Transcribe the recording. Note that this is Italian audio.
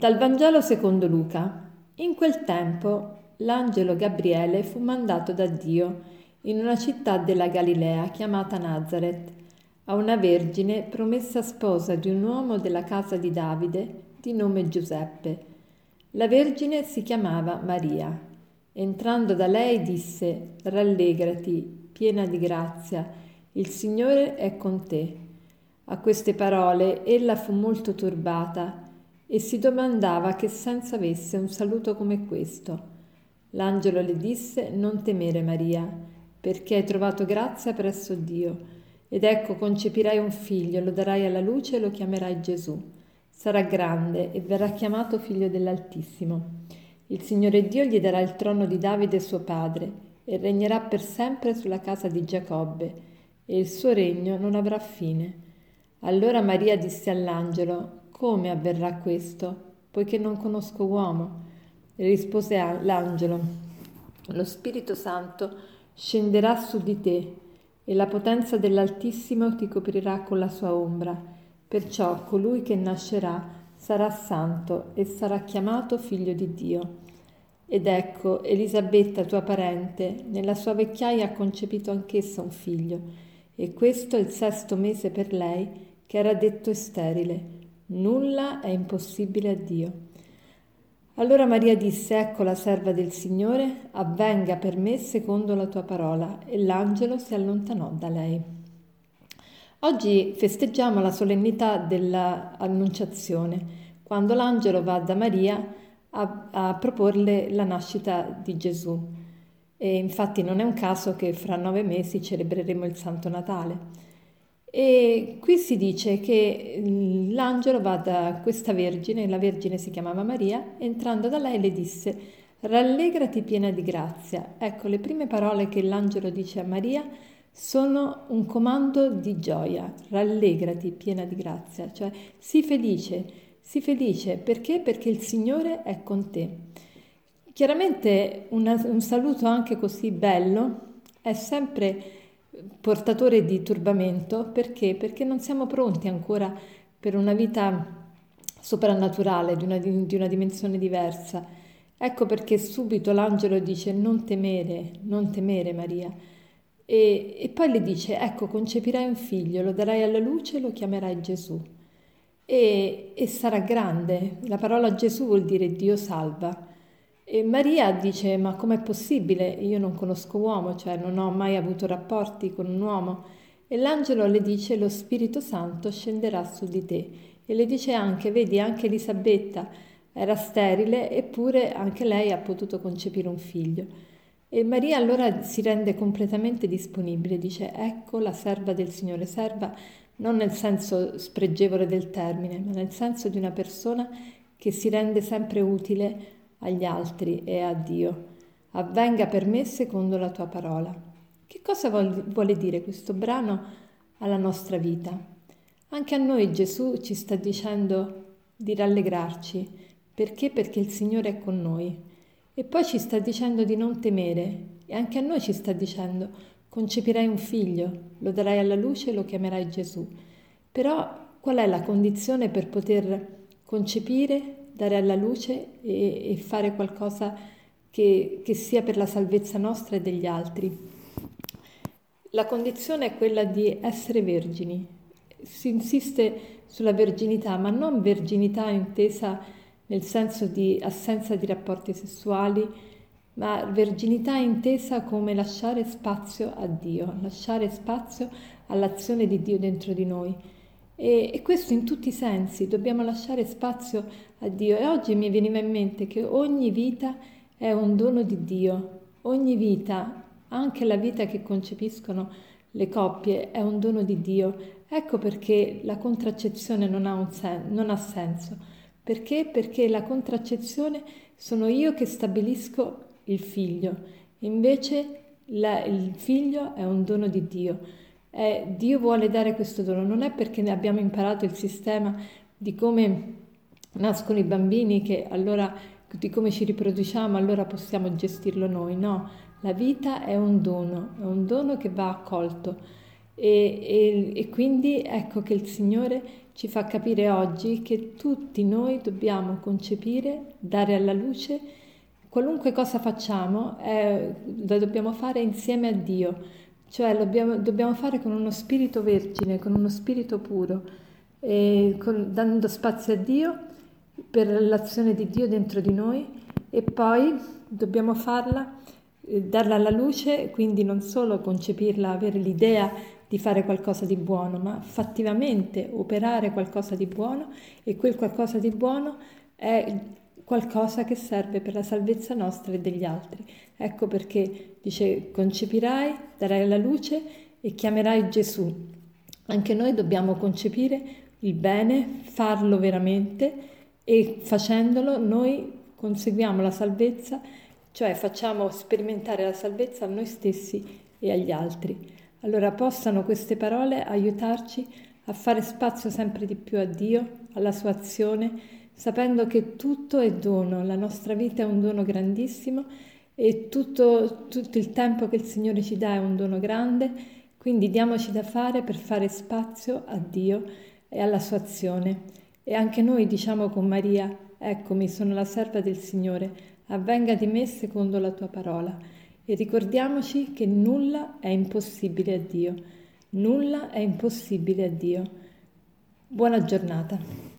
Dal Vangelo secondo Luca. In quel tempo l'angelo Gabriele fu mandato da Dio in una città della Galilea chiamata Nàzaret, a una vergine promessa sposa di un uomo della casa di Davide di nome Giuseppe. La vergine si chiamava Maria. Entrando da lei disse: «Rallegrati, piena di grazia, il Signore è con te». A queste parole ella fu molto turbata e si domandava che senso avesse un saluto come questo. L'angelo le disse: «Non temere, Maria, perché hai trovato grazia presso Dio, ed ecco concepirai un figlio, lo darai alla luce e lo chiamerai Gesù. Sarà grande e verrà chiamato figlio dell'Altissimo. Il Signore Dio gli darà il trono di Davide suo padre e regnerà per sempre sulla casa di Giacobbe, e il suo regno non avrà fine». Allora Maria disse all'angelo: «Come avverrà questo, poiché non conosco uomo?» E rispose l'angelo: «Lo Spirito Santo scenderà su di te e la potenza dell'Altissimo ti coprirà con la sua ombra. Perciò colui che nascerà sarà santo e sarà chiamato figlio di Dio. Ed ecco, Elisabetta, tua parente, nella sua vecchiaia ha concepito anch'essa un figlio, e questo è il 6° mese per lei, che era detto sterile. Nulla è impossibile a Dio». Allora Maria disse: «Ecco la serva del Signore, avvenga per me secondo la tua parola». E l'angelo si allontanò da lei. Oggi festeggiamo la solennità dell'Annunciazione, quando l'angelo va da Maria a proporle la nascita di Gesù. E infatti non è un caso che fra 9 mesi celebreremo il Santo Natale. E qui si dice che l'angelo va da questa vergine, la vergine si chiamava Maria, entrando da lei le disse: «Rallegrati, piena di grazia». Ecco, le prime parole che l'angelo dice a Maria sono un comando di gioia: «Rallegrati, piena di grazia», cioè sii felice, perché? Perché il Signore è con te. Chiaramente un saluto anche così bello è sempre portatore di turbamento, perché? Perché non siamo pronti ancora per una vita soprannaturale, di una dimensione diversa. Ecco perché subito l'angelo dice: non temere Maria, e poi le dice: «Ecco, concepirai un figlio, lo darai alla luce e lo chiamerai Gesù, e sarà grande». La parola Gesù vuol dire Dio salva. E Maria dice: «Ma com'è possibile? Io non conosco uomo, cioè non ho mai avuto rapporti con un uomo». E l'angelo le dice: «Lo Spirito Santo scenderà su di te». E le dice anche: «Vedi, anche Elisabetta era sterile, eppure anche lei ha potuto concepire un figlio». E Maria allora si rende completamente disponibile, dice: «Ecco la serva del Signore». Serva non nel senso spregevole del termine, ma nel senso di una persona che si rende sempre utile agli altri e a Dio. Avvenga per me secondo la tua parola. Che cosa vuole dire questo brano alla nostra vita? Anche a noi Gesù ci sta dicendo di rallegrarci, perché? Perché il Signore è con noi. E poi ci sta dicendo di non temere, e anche a noi ci sta dicendo: «Concepirai un figlio, lo darai alla luce e lo chiamerai Gesù». Però qual è la condizione per poter concepire, dare alla luce e fare qualcosa che sia per la salvezza nostra e degli altri? La condizione è quella di essere vergini. Si insiste sulla verginità, ma non verginità intesa nel senso di assenza di rapporti sessuali, ma verginità intesa come lasciare spazio a Dio, lasciare spazio all'azione di Dio dentro di noi. E questo in tutti i sensi, dobbiamo lasciare spazio a Dio. E oggi mi veniva in mente che ogni vita è un dono di Dio, ogni vita, anche la vita che concepiscono le coppie, è un dono di Dio. Ecco perché la contraccezione non ha senso. Perché? Perché la contraccezione sono io che stabilisco il figlio, invece il figlio è un dono di Dio. Dio vuole dare questo dono, non è perché ne abbiamo imparato il sistema di come nascono i bambini, che allora di come ci riproduciamo, allora possiamo gestirlo noi. No, la vita è un dono che va accolto, E quindi ecco che il Signore ci fa capire oggi che tutti noi dobbiamo concepire, dare alla luce, qualunque cosa facciamo la dobbiamo fare insieme a Dio, cioè dobbiamo fare con uno spirito vergine, con uno spirito puro, dando spazio a Dio per l'azione di Dio dentro di noi, e poi dobbiamo farla, darla alla luce, quindi non solo concepirla, avere l'idea di fare qualcosa di buono, ma fattivamente operare qualcosa di buono, e quel qualcosa di buono è qualcosa che serve per la salvezza nostra e degli altri. Ecco perché dice: concepirai, darai alla luce e chiamerai Gesù. Anche noi dobbiamo concepire il bene, farlo veramente, e facendolo noi conseguiamo la salvezza, cioè facciamo sperimentare la salvezza a noi stessi e agli altri. Allora possano queste parole aiutarci a fare spazio sempre di più a Dio, alla sua azione, sapendo che tutto è dono, la nostra vita è un dono grandissimo, e tutto il tempo che il Signore ci dà è un dono grande, quindi diamoci da fare per fare spazio a Dio e alla sua azione. E anche noi diciamo con Maria: eccomi, sono la serva del Signore, avvenga di me secondo la tua parola. E ricordiamoci che nulla è impossibile a Dio. Nulla è impossibile a Dio. Buona giornata.